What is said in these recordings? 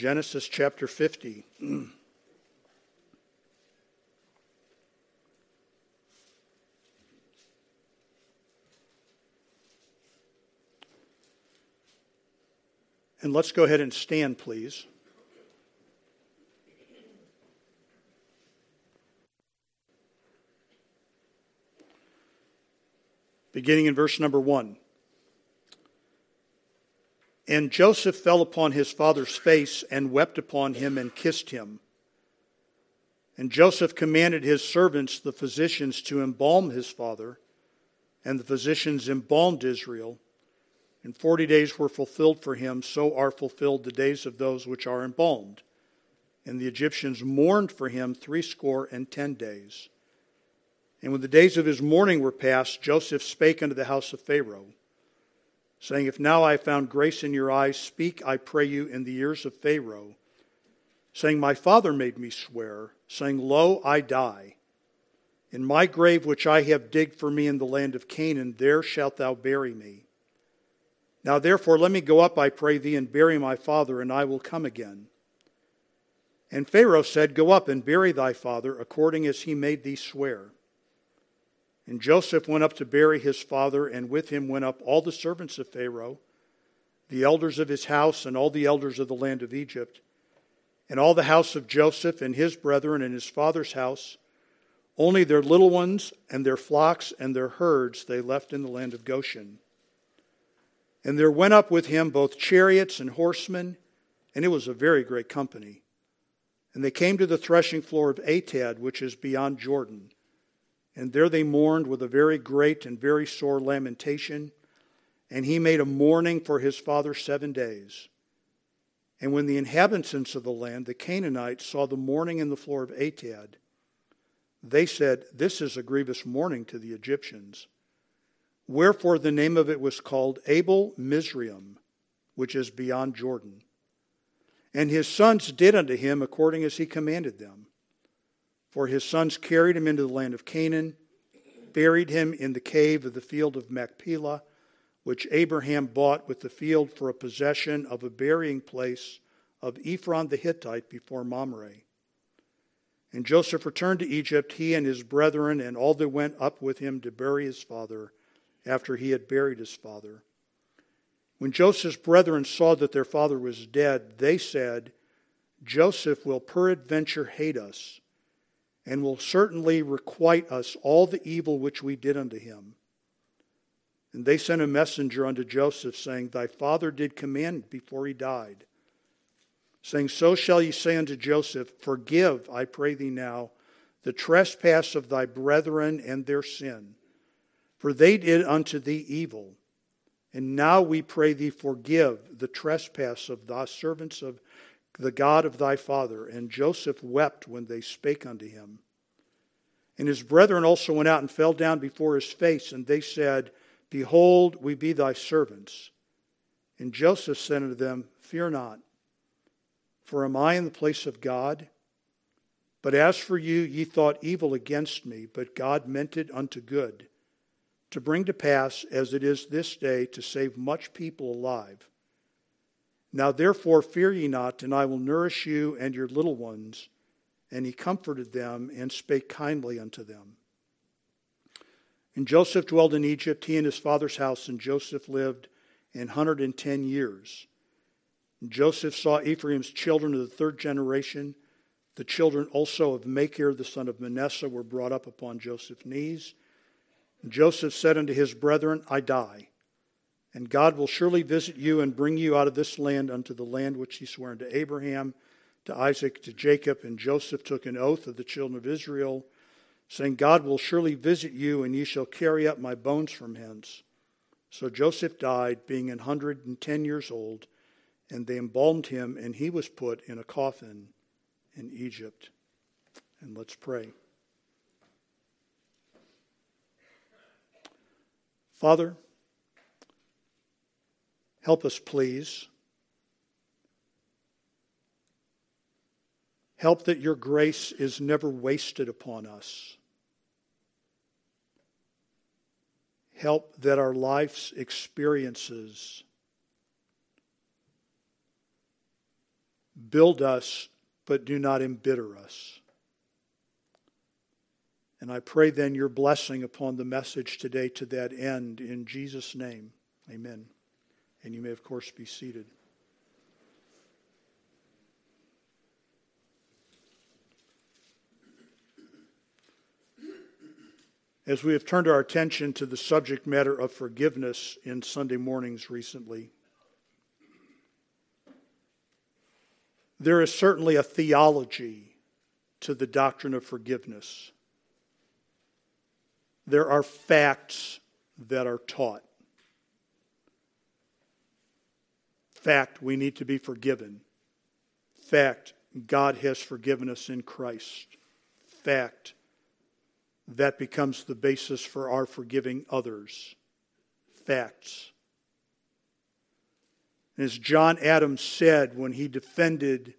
Genesis chapter 50. And let's go ahead and stand, please. Beginning in verse number 1. And Joseph fell upon his father's face and wept upon him and kissed him. And Joseph commanded his servants, the physicians, to embalm his father. And the physicians embalmed Israel. And 40 days were fulfilled for him, so are fulfilled the days of those which are embalmed. And the Egyptians mourned for him 70 days. And when the days of his mourning were past, Joseph spake unto the house of Pharaoh, saying, If now I have found grace in your eyes, speak, I pray you, in the ears of Pharaoh, saying, My father made me swear, saying, Lo, I die. In my grave which I have digged for me in the land of Canaan, there shalt thou bury me. Now therefore let me go up, I pray thee, and bury my father, and I will come again. And Pharaoh said, Go up and bury thy father, according as he made thee swear. And Joseph went up to bury his father, and with him went up all the servants of Pharaoh, the elders of his house, and all the elders of the land of Egypt, and all the house of Joseph, and his brethren, and his father's house. Only their little ones, and their flocks, and their herds they left in the land of Goshen. And there went up with him both chariots and horsemen, and it was a very great company. And they came to the threshing floor of Atad, which is beyond Jordan. And there they mourned with a very great and very sore lamentation. And he made a mourning for his father 7 days. And when the inhabitants of the land, the Canaanites, saw the mourning in the floor of Atad, they said, This is a grievous mourning to the Egyptians. Wherefore the name of it was called Abel Mizraim, which is beyond Jordan. And his sons did unto him according as he commanded them. For his sons carried him into the land of Canaan, buried him in the cave of the field of Machpelah, which Abraham bought with the field for a possession of a burying place of Ephron the Hittite before Mamre. And Joseph returned to Egypt, he and his brethren, and all that went up with him to bury his father, after he had buried his father. When Joseph's brethren saw that their father was dead, they said, Joseph will peradventure hate us, and will certainly requite us all the evil which we did unto him. And they sent a messenger unto Joseph, saying, Thy father did command before he died, saying, So shall ye say unto Joseph, Forgive, I pray thee now, the trespass of thy brethren and their sin. For they did unto thee evil. And now we pray thee forgive the trespass of thy servants of the God of thy father. And Joseph wept when they spake unto him. And his brethren also went out and fell down before his face. And they said, Behold, we be thy servants. And Joseph said unto them, Fear not, for am I in the place of God? But as for you, ye thought evil against me, but God meant it unto good, to bring to pass, as it is this day, to save much people alive. Now therefore fear ye not, and I will nourish you and your little ones. And he comforted them, and spake kindly unto them. And Joseph dwelled in Egypt, he and his father's house, and Joseph lived an 110 years. And Joseph saw Ephraim's children of the third generation. The children also of Machir, the son of Manasseh, were brought up upon Joseph's knees. Joseph said unto his brethren, I die, and God will surely visit you and bring you out of this land unto the land which he sware unto Abraham, to Isaac, to Jacob. And Joseph took an oath of the children of Israel, saying, God will surely visit you, and ye shall carry up my bones from hence. So Joseph died, being 110 years old, and they embalmed him, and he was put in a coffin in Egypt. And let's pray. Father, help us, please. Help that your grace is never wasted upon us. Help that our life's experiences Build us, but do not embitter us. And I pray then your blessing upon the message today to that end. In Jesus' name, amen. And you may, of course, be seated. As we have turned our attention to the subject matter of forgiveness in Sunday mornings recently, there is certainly a theology to the doctrine of forgiveness. There are facts that are taught. Fact, we need to be forgiven. Fact, God has forgiven us in Christ. Fact, that becomes the basis for our forgiving others. Facts. And as John Adams said when he defended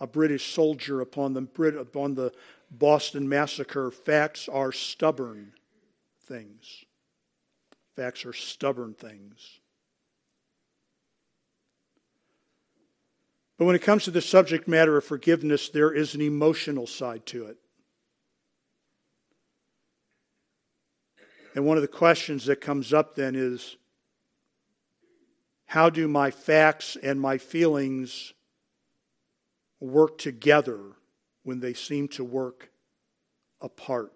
a British soldier upon the Boston Massacre, facts are stubborn things. Facts are stubborn things. But when it comes to the subject matter of forgiveness, there is an emotional side to it. And one of the questions that comes up then is, how do my facts and my feelings work together when they seem to work apart?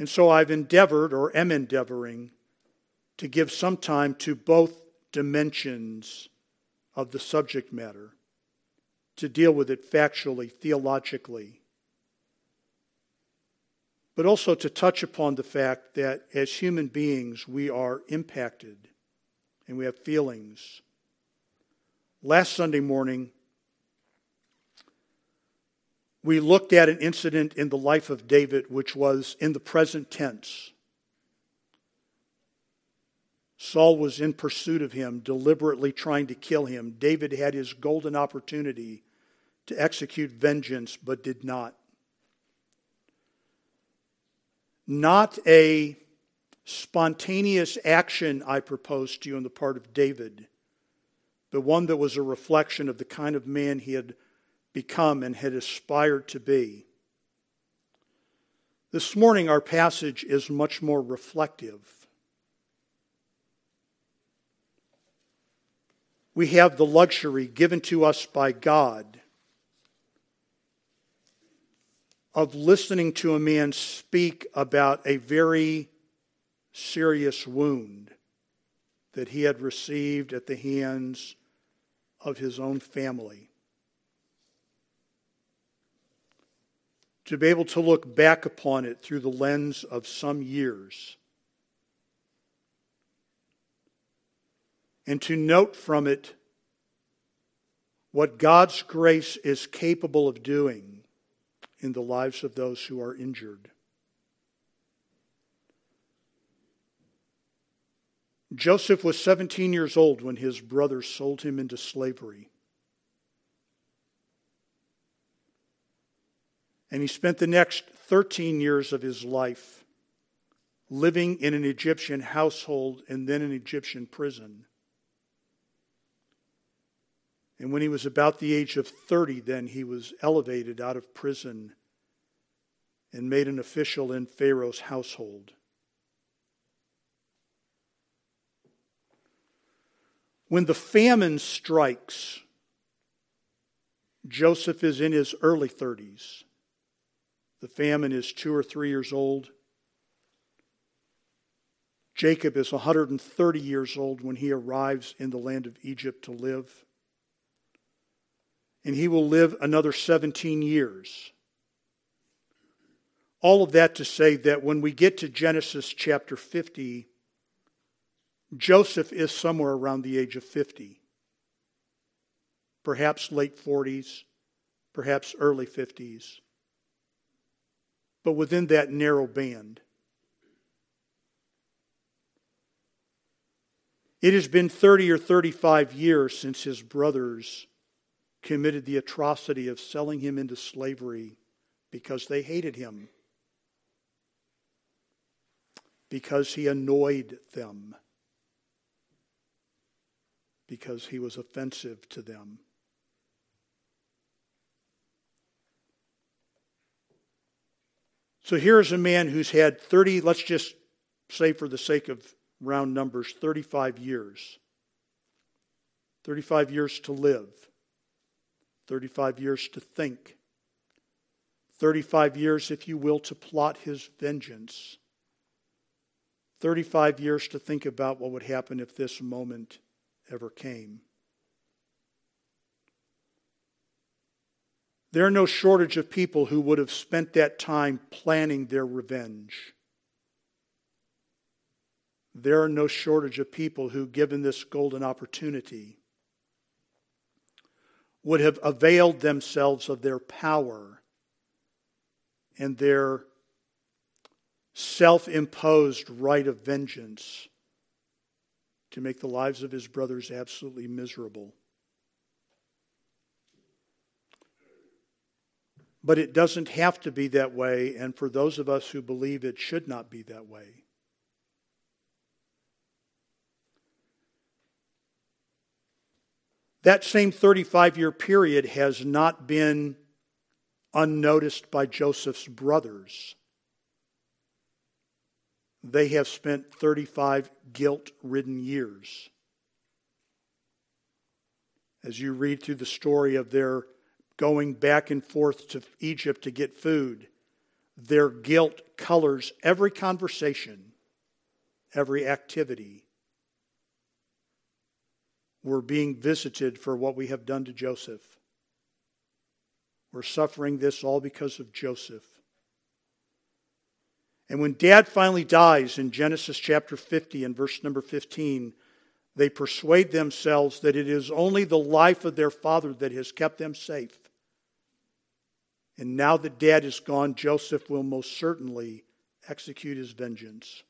And so I've endeavored, or am endeavoring, to give some time to both dimensions of the subject matter, to deal with it factually, theologically, but also to touch upon the fact that as human beings, we are impacted and we have feelings. Last Sunday morning, we looked at an incident in the life of David, which was in the present tense. Saul was in pursuit of him, deliberately trying to kill him. David had his golden opportunity to execute vengeance, but did not. Not a spontaneous action I propose to you on the part of David, but one that was a reflection of the kind of man he had become and had aspired to be. This morning, our passage is much more reflective. We have the luxury given to us by God of listening to a man speak about a very serious wound that he had received at the hands of his own family. To be able to look back upon it through the lens of some years, and to note from it what God's grace is capable of doing in the lives of those who are injured. Joseph was 17 years old when his brothers sold him into slavery. And he spent the next 13 years of his life living in an Egyptian household and then an Egyptian prison. And when he was about the age of 30, then he was elevated out of prison and made an official in Pharaoh's household. When the famine strikes, Joseph is in his early 30s. The famine is 2 or 3 years old. Jacob is 130 years old when he arrives in the land of Egypt to live. And he will live another 17 years. All of that to say that when we get to Genesis chapter 50, Joseph is somewhere around the age of 50. Perhaps late 40s, perhaps early 50s. But within that narrow band. It has been 30 or 35 years since his brothers committed the atrocity of selling him into slavery because they hated him, because he annoyed them. because he was offensive to them. So here's a man who's had 30, let's just say for the sake of round numbers, 35 years. 35 years to live. 35 years to think. 35 years, if you will, to plot his vengeance. 35 years to think about what would happen if this moment ever came. There are no shortage of people who would have spent that time planning their revenge. There are no shortage of people who, given this golden opportunity, would have availed themselves of their power and their self-imposed right of vengeance to make the lives of his brothers absolutely miserable. But it doesn't have to be that way, and for those of us who believe it should not be that way. That same 35-year period has not been unnoticed by Joseph's brothers. They have spent 35 guilt-ridden years. As you read through the story of their going back and forth to Egypt to get food, their guilt colors every conversation, every activity. We're being visited for what we have done to Joseph. We're suffering this all because of Joseph. And when Dad finally dies in Genesis chapter 50 and verse number 15, they persuade themselves that it is only the life of their father that has kept them safe. And now that Dad is gone, Joseph will most certainly execute his vengeance.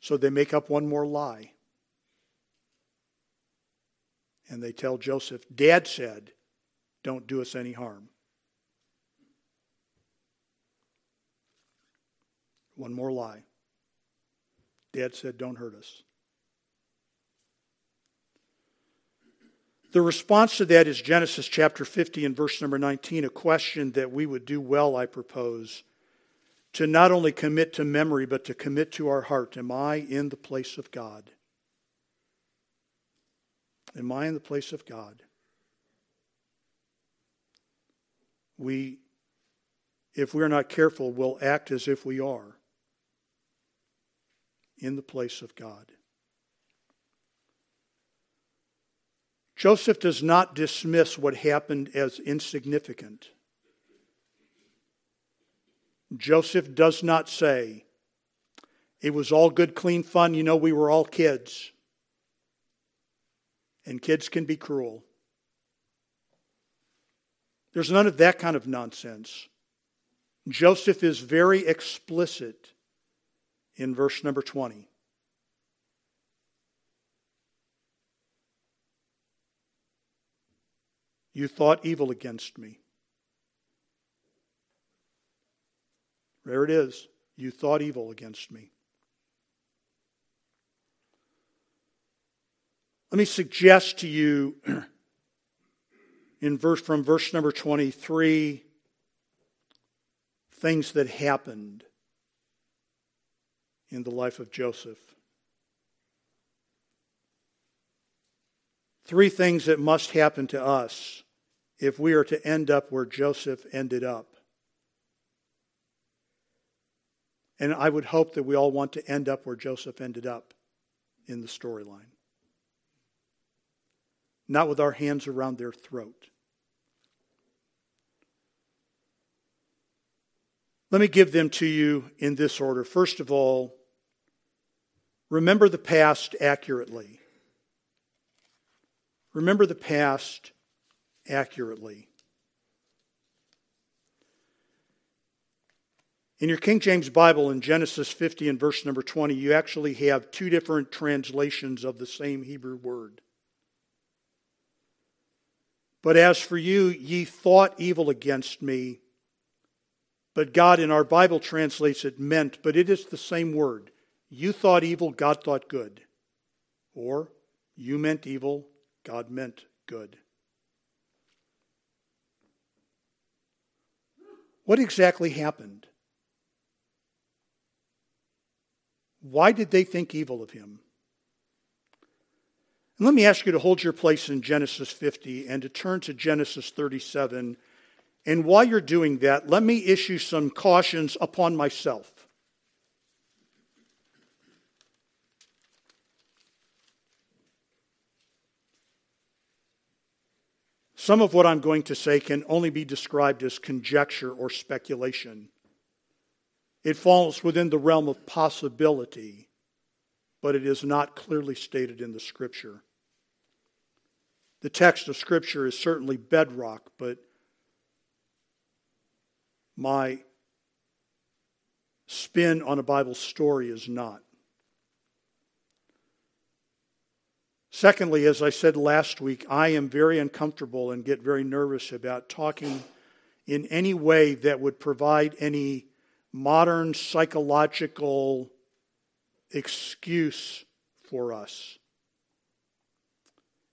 So they make up one more lie. And they tell Joseph, Dad said, don't do us any harm. One more lie. Dad said, don't hurt us. The response to that is Genesis chapter 50 and verse number 19, a question that we would do well, I propose, to not only commit to memory, but to commit to our heart. Am I in the place of God? Am I in the place of God? We, if we're not careful, will act as if we are in the place of God. Joseph does not dismiss what happened as insignificant. Joseph does not say, it was all good, clean fun, you know, we were all kids. And kids can be cruel. There's none of that kind of nonsense. Joseph is very explicit in verse number 20. You thought evil against me. There it is. You thought evil against me. Let me suggest to you from verse number 23 things that happened in the life of Joseph. Three things that must happen to us if we are to end up where Joseph ended up. And I would hope that we all want to end up where Joseph ended up in the storyline. Not with our hands around their throat. Let me give them to you in this order. First of all, remember the past accurately. Remember the past accurately. In your King James Bible, in Genesis 50 and verse number 20, you actually have two different translations of the same Hebrew word. But as for you, ye thought evil against me. But God, in our Bible, translates it meant, but it is the same word. You thought evil, God thought good. Or you meant evil, God meant good. What exactly happened? Why did they think evil of him? And let me ask you to hold your place in Genesis 50 and to turn to Genesis 37. And while you're doing that, let me issue some cautions upon myself. Some of what I'm going to say can only be described as conjecture or speculation. It falls within the realm of possibility, but it is not clearly stated in the Scripture. The text of Scripture is certainly bedrock, but my spin on a Bible story is not. Secondly, as I said last week, I am very uncomfortable and get very nervous about talking in any way that would provide any modern psychological excuse for us.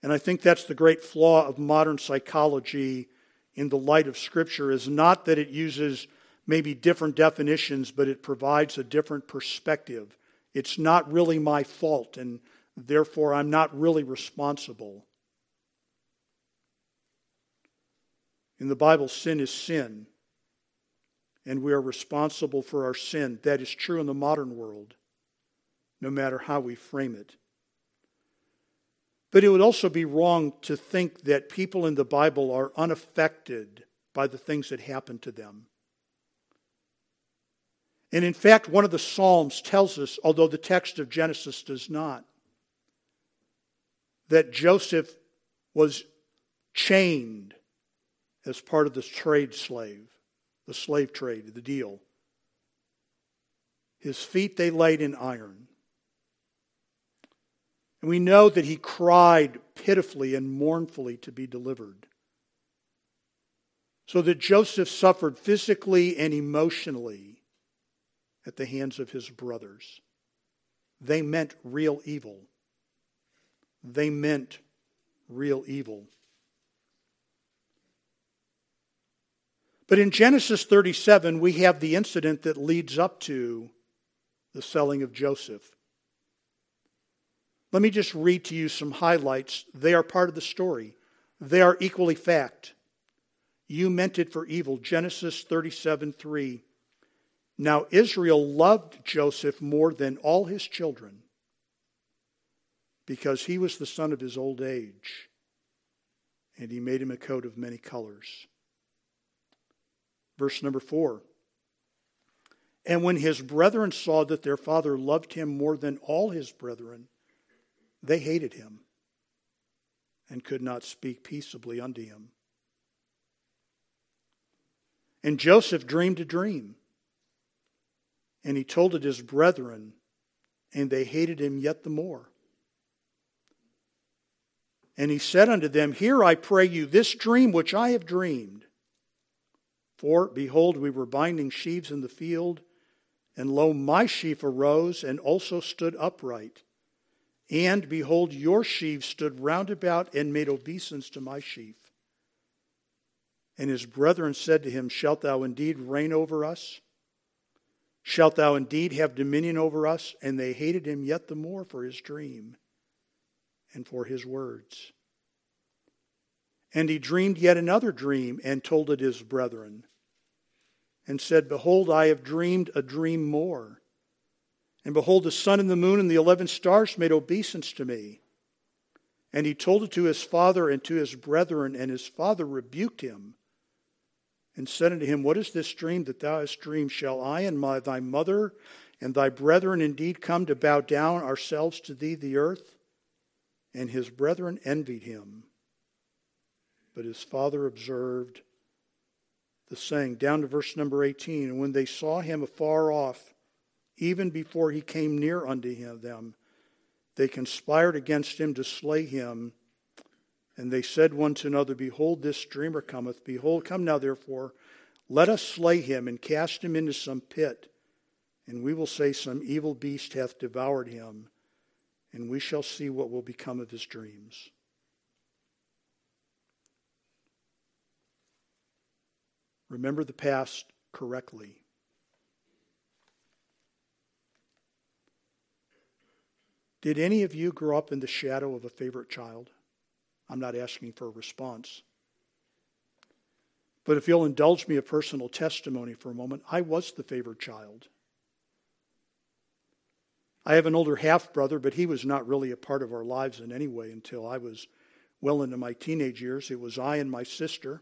And I think that's the great flaw of modern psychology in the light of Scripture, is not that it uses maybe different definitions, but it provides a different perspective. It's not really my fault, and therefore, I'm not really responsible. In the Bible, sin is sin, and we are responsible for our sin. That is true in the modern world, no matter how we frame it. But it would also be wrong to think that people in the Bible are unaffected by the things that happen to them. And in fact, one of the Psalms tells us, although the text of Genesis does not, that Joseph was chained as part of the slave trade, the deal. His feet they laid in iron. And we know that he cried pitifully and mournfully to be delivered. So that Joseph suffered physically and emotionally at the hands of his brothers. They meant real evil. They meant real evil. But in Genesis 37, we have the incident that leads up to the selling of Joseph. Let me just read to you some highlights. They are part of the story. They are equally fact. You meant it for evil. Genesis 37:3. Now Israel loved Joseph more than all his children, because he was the son of his old age, and he made him a coat of many colors. Verse number 4. And when his brethren saw that their father loved him more than all his brethren, they hated him and could not speak peaceably unto him. And Joseph dreamed a dream, and he told it his brethren, and they hated him yet the more. And he said unto them, Hear, I pray you, this dream which I have dreamed. For, behold, we were binding sheaves in the field, and lo, my sheaf arose and also stood upright. And, behold, your sheaves stood round about and made obeisance to my sheaf. And his brethren said to him, Shalt thou indeed reign over us? Shalt thou indeed have dominion over us? And they hated him yet the more for his dream and for his words. And he dreamed yet another dream, and told it his brethren, and said, Behold, I have dreamed a dream more. And behold, the sun and the moon and the 11 stars made obeisance to me. And he told it to his father and to his brethren, and his father rebuked him, and said unto him, What is this dream that thou hast dreamed? Shall I and thy mother and thy brethren indeed come to bow down ourselves to thee, the earth? And his brethren envied him. But his father observed the saying. Down to verse number 18. And when they saw him afar off, even before he came near unto them, they conspired against him to slay him. And they said one to another, Behold, this dreamer cometh. Behold, come now therefore, let us slay him, and cast him into some pit. And we will say, Some evil beast hath devoured him, and we shall see what will become of his dreams. Remember the past correctly. Did any of you grow up in the shadow of a favorite child? I'm not asking for a response. But if you'll indulge me a personal testimony for a moment, I was the favored child. I have an older half-brother, but he was not really a part of our lives in any way until I was well into my teenage years. It was I and my sister.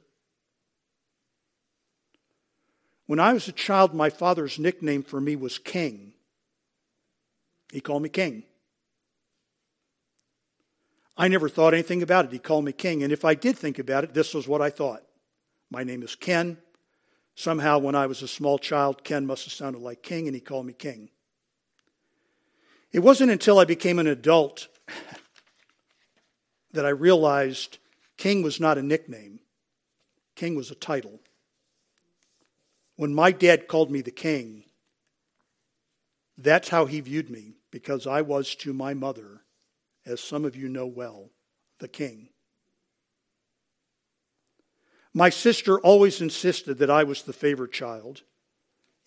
When I was a child, my father's nickname for me was King. He called me King. I never thought anything about it. He called me King. And if I did think about it, this was what I thought. My name is Ken. Somehow when I was a small child, Ken must have sounded like King, and he called me King. It wasn't until I became an adult that I realized King was not a nickname. King was a title. When my dad called me the King, that's how he viewed me, because I was to my mother, as some of you know well, the King. My sister always insisted that I was the favored child,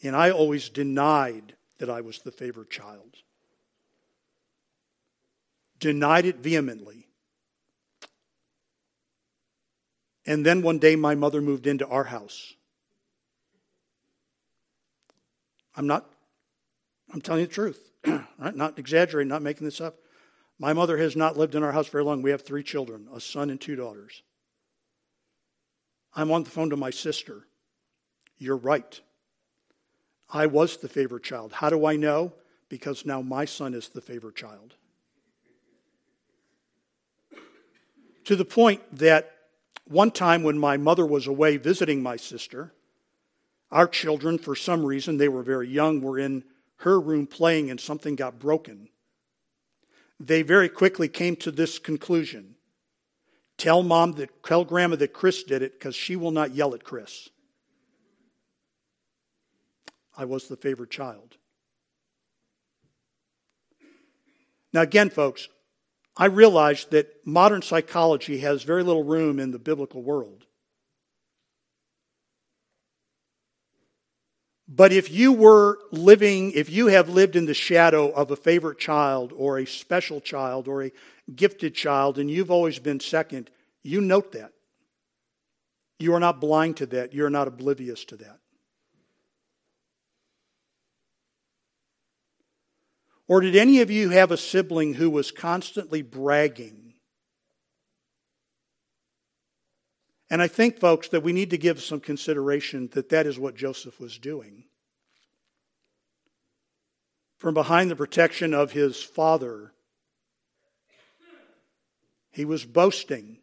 and I always denied that I was the favored child. Denied it vehemently. And then one day my mother moved into our house. I'm telling you the truth. Not exaggerating, not making this up. My mother has not lived in our house very long. We have 3 children, a son and 2 daughters. I'm on the phone to my sister. You're right. I was the favorite child. How do I know? Because now my son is the favorite child. To the point that one time when my mother was away visiting my sister, our children, for some reason, they were very young, were in her room playing and something got broken. They very quickly came to this conclusion. Tell Grandma that Chris did it because she will not yell at Chris. I was the favorite child. Now again, folks, I realized that modern psychology has very little room in the biblical world. But if you have lived in the shadow of a favorite child or a special child or a gifted child, and you've always been second, you note that. You are not blind to that. You're not oblivious to that. Or did any of you have a sibling who was constantly bragging? And I think, folks, that we need to give some consideration that is what Joseph was doing. From behind the protection of his father, he was boasting.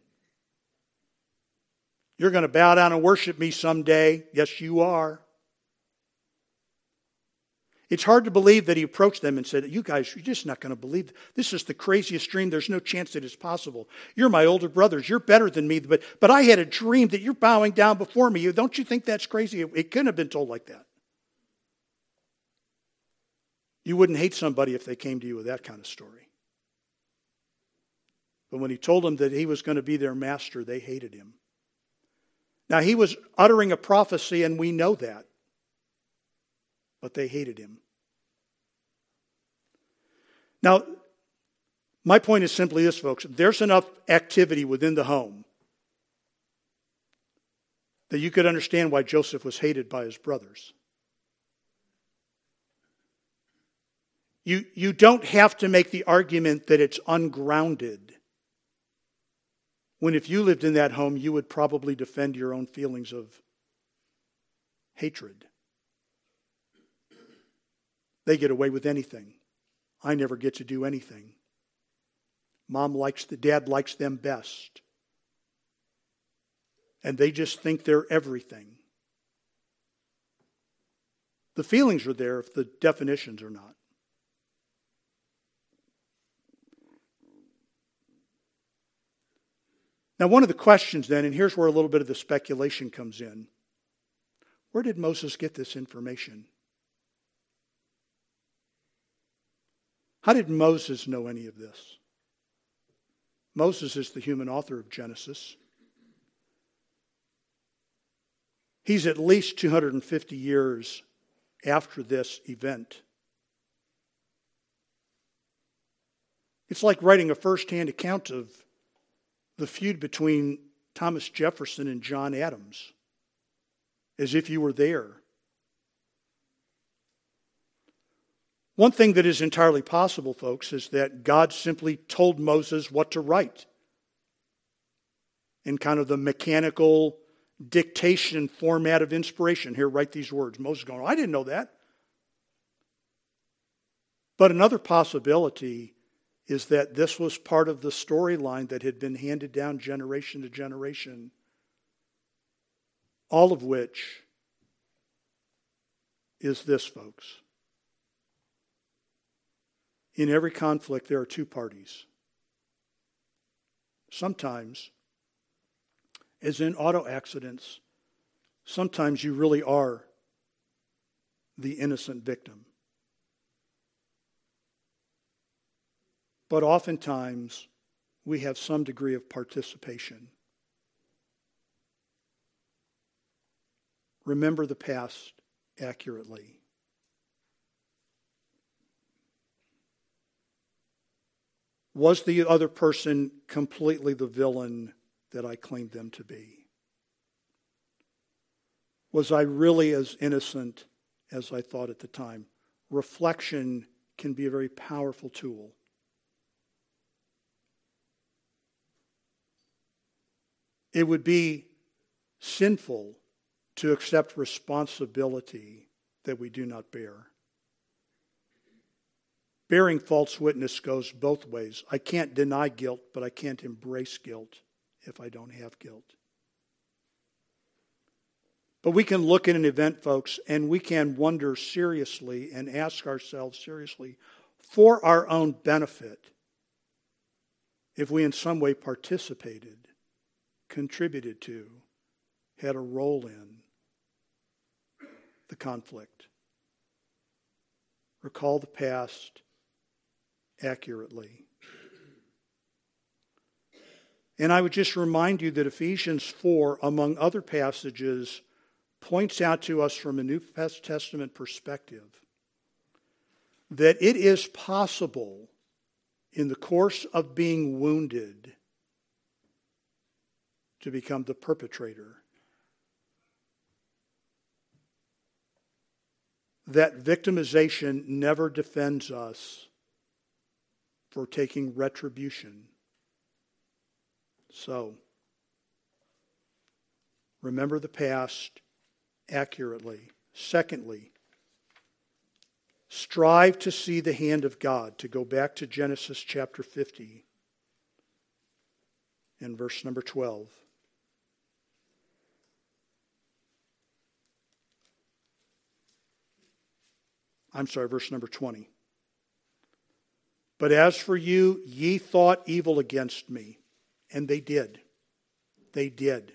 You're going to bow down and worship me someday. Yes, you are. It's hard to believe that he approached them and said, you guys, you're just not going to believe it. This is the craziest dream. There's no chance that it's possible. You're my older brothers. You're better than me. But I had a dream that you're bowing down before me. Don't you think that's crazy? It couldn't have been told like that. You wouldn't hate somebody if they came to you with that kind of story. But when he told them that he was going to be their master, they hated him. Now, he was uttering a prophecy, and we know that. But they hated him. Now, my point is simply this, folks. There's enough activity within the home that you could understand why Joseph was hated by his brothers. You don't have to make the argument that it's ungrounded when if you lived in that home, you would probably defend your own feelings of hatred. They get away with anything. I never get to do anything. Dad likes them best. And they just think they're everything. The feelings are there if the definitions are not. Now, one of the questions then, and here's where a little bit of the speculation comes in. Where did Moses get this information? How did Moses know any of this? Moses is the human author of Genesis. He's at least 250 years after this event. It's like writing a first-hand account of the feud between Thomas Jefferson and John Adams, as if you were there. One thing that is entirely possible, folks, is that God simply told Moses what to write in kind of the mechanical dictation format of inspiration. Here, write these words. Moses going, I didn't know that. But another possibility is that this was part of the storyline that had been handed down generation to generation, all of which is this, folks. In every conflict, there are two parties. Sometimes, as in auto accidents, sometimes you really are the innocent victim. But oftentimes, we have some degree of participation. Remember the past accurately. Was the other person completely the villain that I claimed them to be? Was I really as innocent as I thought at the time? Reflection can be a very powerful tool. It would be sinful to accept responsibility that we do not bear. Bearing false witness goes both ways. I can't deny guilt, but I can't embrace guilt if I don't have guilt. But we can look at an event, folks, and we can wonder seriously and ask ourselves seriously for our own benefit if we in some way participated, contributed to, had a role in the conflict. Recall the past accurately. And I would just remind you that Ephesians 4, among other passages, points out to us from a New Testament perspective that it is possible in the course of being wounded to become the perpetrator. That victimization never defends us for taking retribution. So, remember the past accurately. Secondly, strive to see the hand of God. To go back to Genesis chapter 50 and verse number 12. I'm sorry, verse number 20. But as for you, ye thought evil against me. And they did. They did.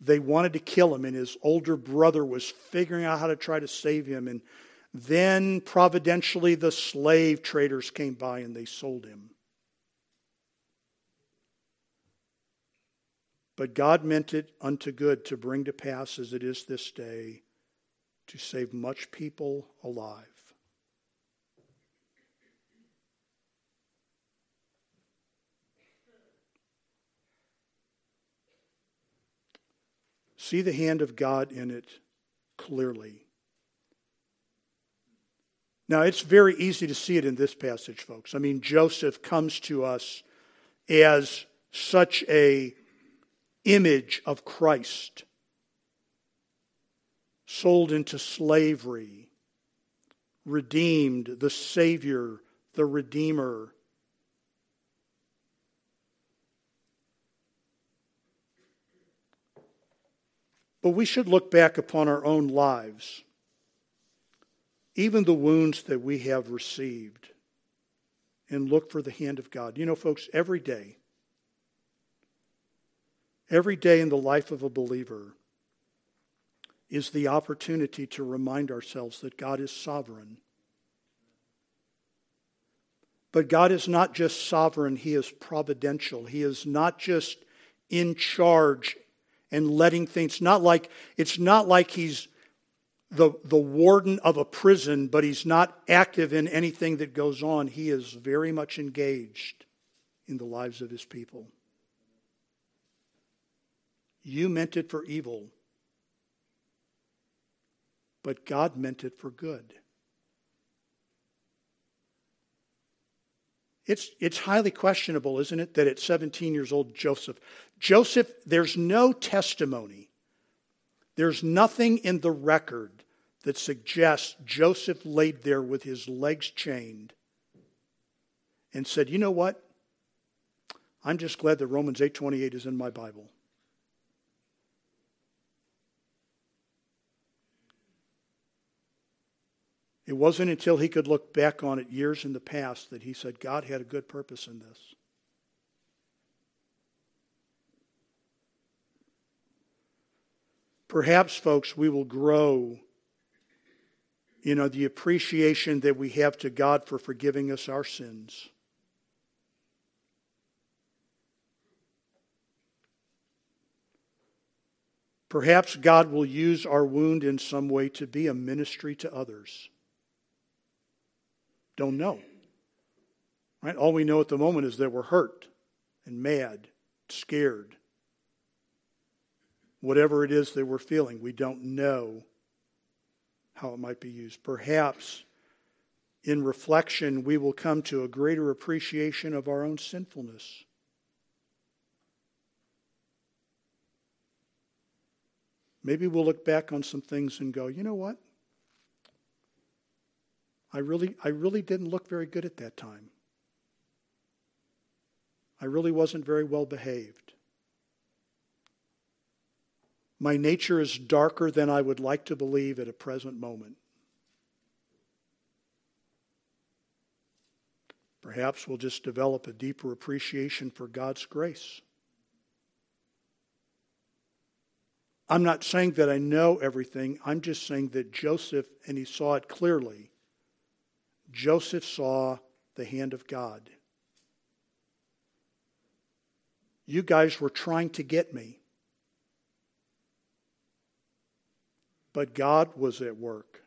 They wanted to kill him, and his older brother was figuring out how to try to save him. And then providentially the slave traders came by and they sold him. But God meant it unto good to bring to pass as it is this day, to save much people alive. See the hand of God in it clearly. Now, it's very easy to see it in this passage, folks. I mean, Joseph comes to us as such an image of Christ, sold into slavery, redeemed, the Savior, the Redeemer. But we should look back upon our own lives, even the wounds that we have received, and look for the hand of God. You know, folks, every day in the life of a believer is the opportunity to remind ourselves that God is sovereign But God is not just sovereign, He is providential. He is not just in charge and letting things. It's not like He's the warden of a prison, but He's not active in anything that goes on. He is very much engaged in the lives of His people. You meant it for evil, but God meant it for good. It's highly questionable, isn't it, that at 17 years old, Joseph, there's no testimony. There's nothing in the record that suggests Joseph laid there with his legs chained and said, you know what? I'm just glad that Romans 8:28 is in my Bible. It wasn't until he could look back on it years in the past that he said, God had a good purpose in this. Perhaps, folks, we will grow, the appreciation that we have to God for forgiving us our sins. Perhaps God will use our wound in some way to be a ministry to others. Don't know. Right? All we know at the moment is that we're hurt and mad, scared. Whatever it is that we're feeling, we don't know how it might be used. Perhaps in reflection, we will come to a greater appreciation of our own sinfulness. Maybe we'll look back on some things and go, you know what? I really didn't look very good at that time. I really wasn't very well behaved. My nature is darker than I would like to believe at a present moment. Perhaps we'll just develop a deeper appreciation for God's grace. I'm not saying that I know everything. I'm just saying that Joseph, and he saw it clearly, Joseph saw the hand of God. You guys were trying to get me. But God was at work.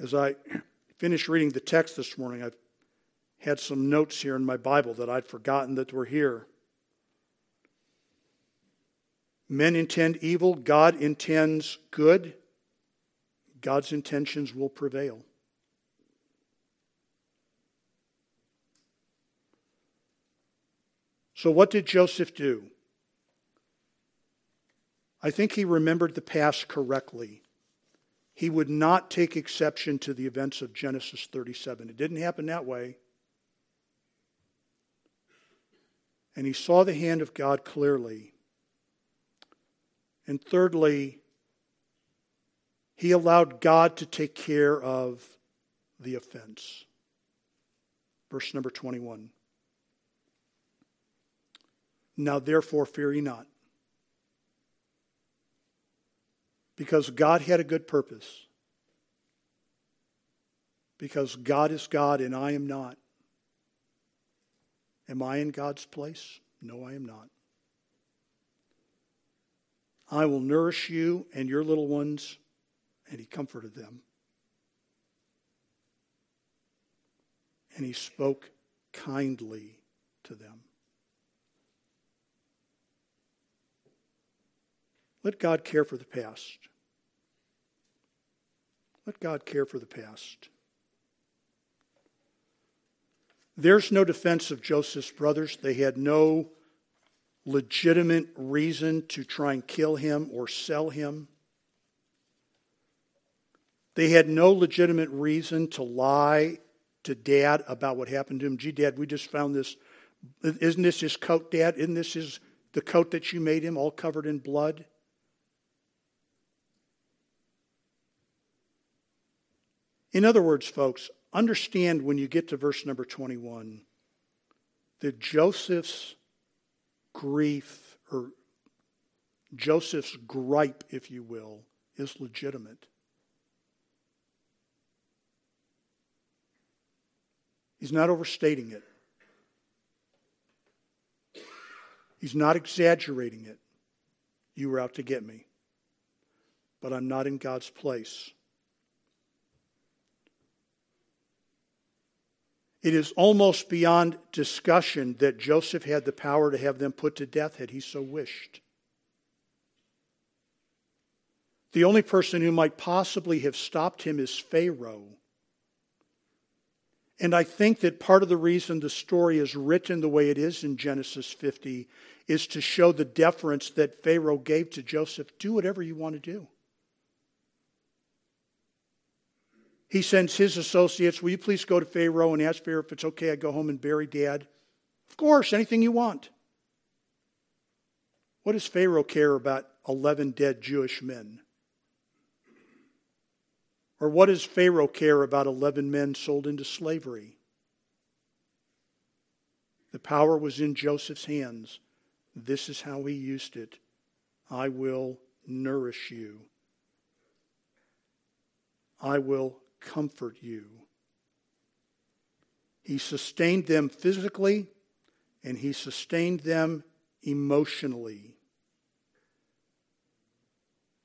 As I finished reading the text this morning, I've had some notes here in my Bible that I'd forgotten that were here. Men intend evil, God intends good. God's intentions will prevail. So what did Joseph do? I think he remembered the past correctly. He would not take exception to the events of Genesis 37. It didn't happen that way. And he saw the hand of God clearly. And thirdly, he allowed God to take care of the offense. Verse number 21. Now therefore fear ye not, because God had a good purpose, because God is God and I am not. Am I in God's place? No, I am not. I will nourish you and your little ones. And he comforted them. And he spoke kindly to them. Let God care for the past. Let God care for the past. There's no defense of Joseph's brothers. They had no legitimate reason to try and kill him or sell him. They had no legitimate reason to lie to Dad about what happened to him. Gee, Dad, we just found this. Isn't this his coat, Dad? Isn't this the coat that you made him, all covered in blood? In other words, folks, understand when you get to verse number 21 that Joseph's grief, or Joseph's gripe, if you will, is legitimate. He's not overstating it. He's not exaggerating it. You were out to get me, but I'm not in God's place. It is almost beyond discussion that Joseph had the power to have them put to death had he so wished. The only person who might possibly have stopped him is Pharaoh. And I think that part of the reason the story is written the way it is in Genesis 50 is to show the deference that Pharaoh gave to Joseph. Do whatever you want to do. He sends his associates, will you please go to Pharaoh and ask Pharaoh if it's okay I go home and bury Dad? Of course, anything you want. What does Pharaoh care about 11 dead Jewish men? Or what does Pharaoh care about 11 men sold into slavery? The power was in Joseph's hands. This is how he used it. I will nourish you. I will comfort you. He sustained them physically, and he sustained them emotionally.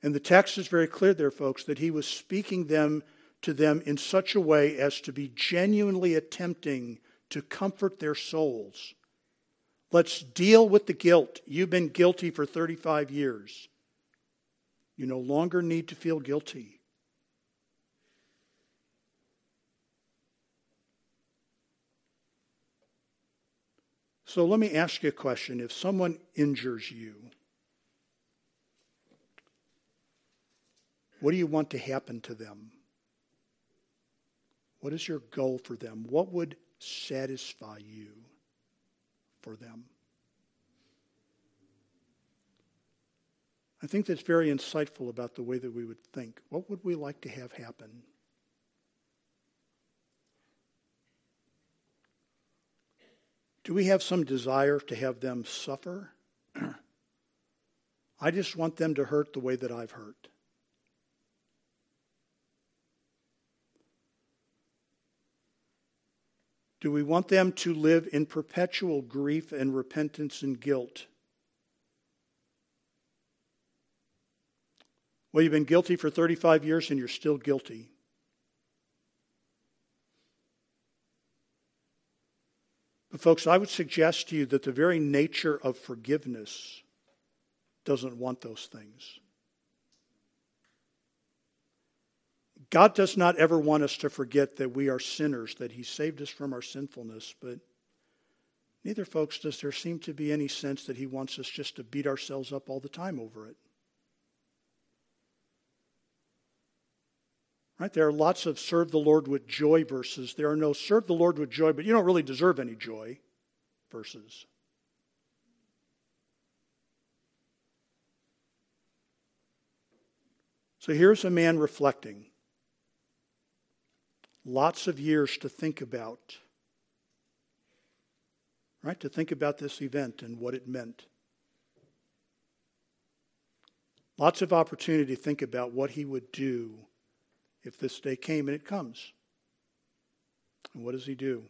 And the text is very clear there, folks, that he was speaking to them in such a way as to be genuinely attempting to comfort their souls. Let's deal with the guilt. You've been guilty for 35 years. You no longer need to feel guilty. So let me ask you a question. If someone injures you, what do you want to happen to them? What is your goal for them? What would satisfy you for them? I think that's very insightful about the way that we would think. What would we like to have happen? Do we have some desire to have them suffer? I just want them to hurt the way that I've hurt. Do we want them to live in perpetual grief and repentance and guilt? Well, you've been guilty for 35 years and you're still guilty. But folks, I would suggest to you that the very nature of forgiveness doesn't want those things. God does not ever want us to forget that we are sinners, that he saved us from our sinfulness, but neither, folks, does there seem to be any sense that he wants us just to beat ourselves up all the time over it. Right? There are lots of serve the Lord with joy verses. There are no serve the Lord with joy, but you don't really deserve any joy verses. So here's a man reflecting. Lots of years to think about. Right? To think about this event and what it meant. Lots of opportunity to think about what he would do if this day came, and it comes. And what does he do?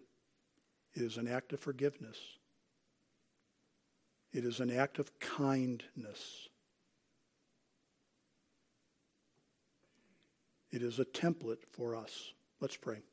It is an act of forgiveness. It is an act of kindness. It is a template for us. Let's pray.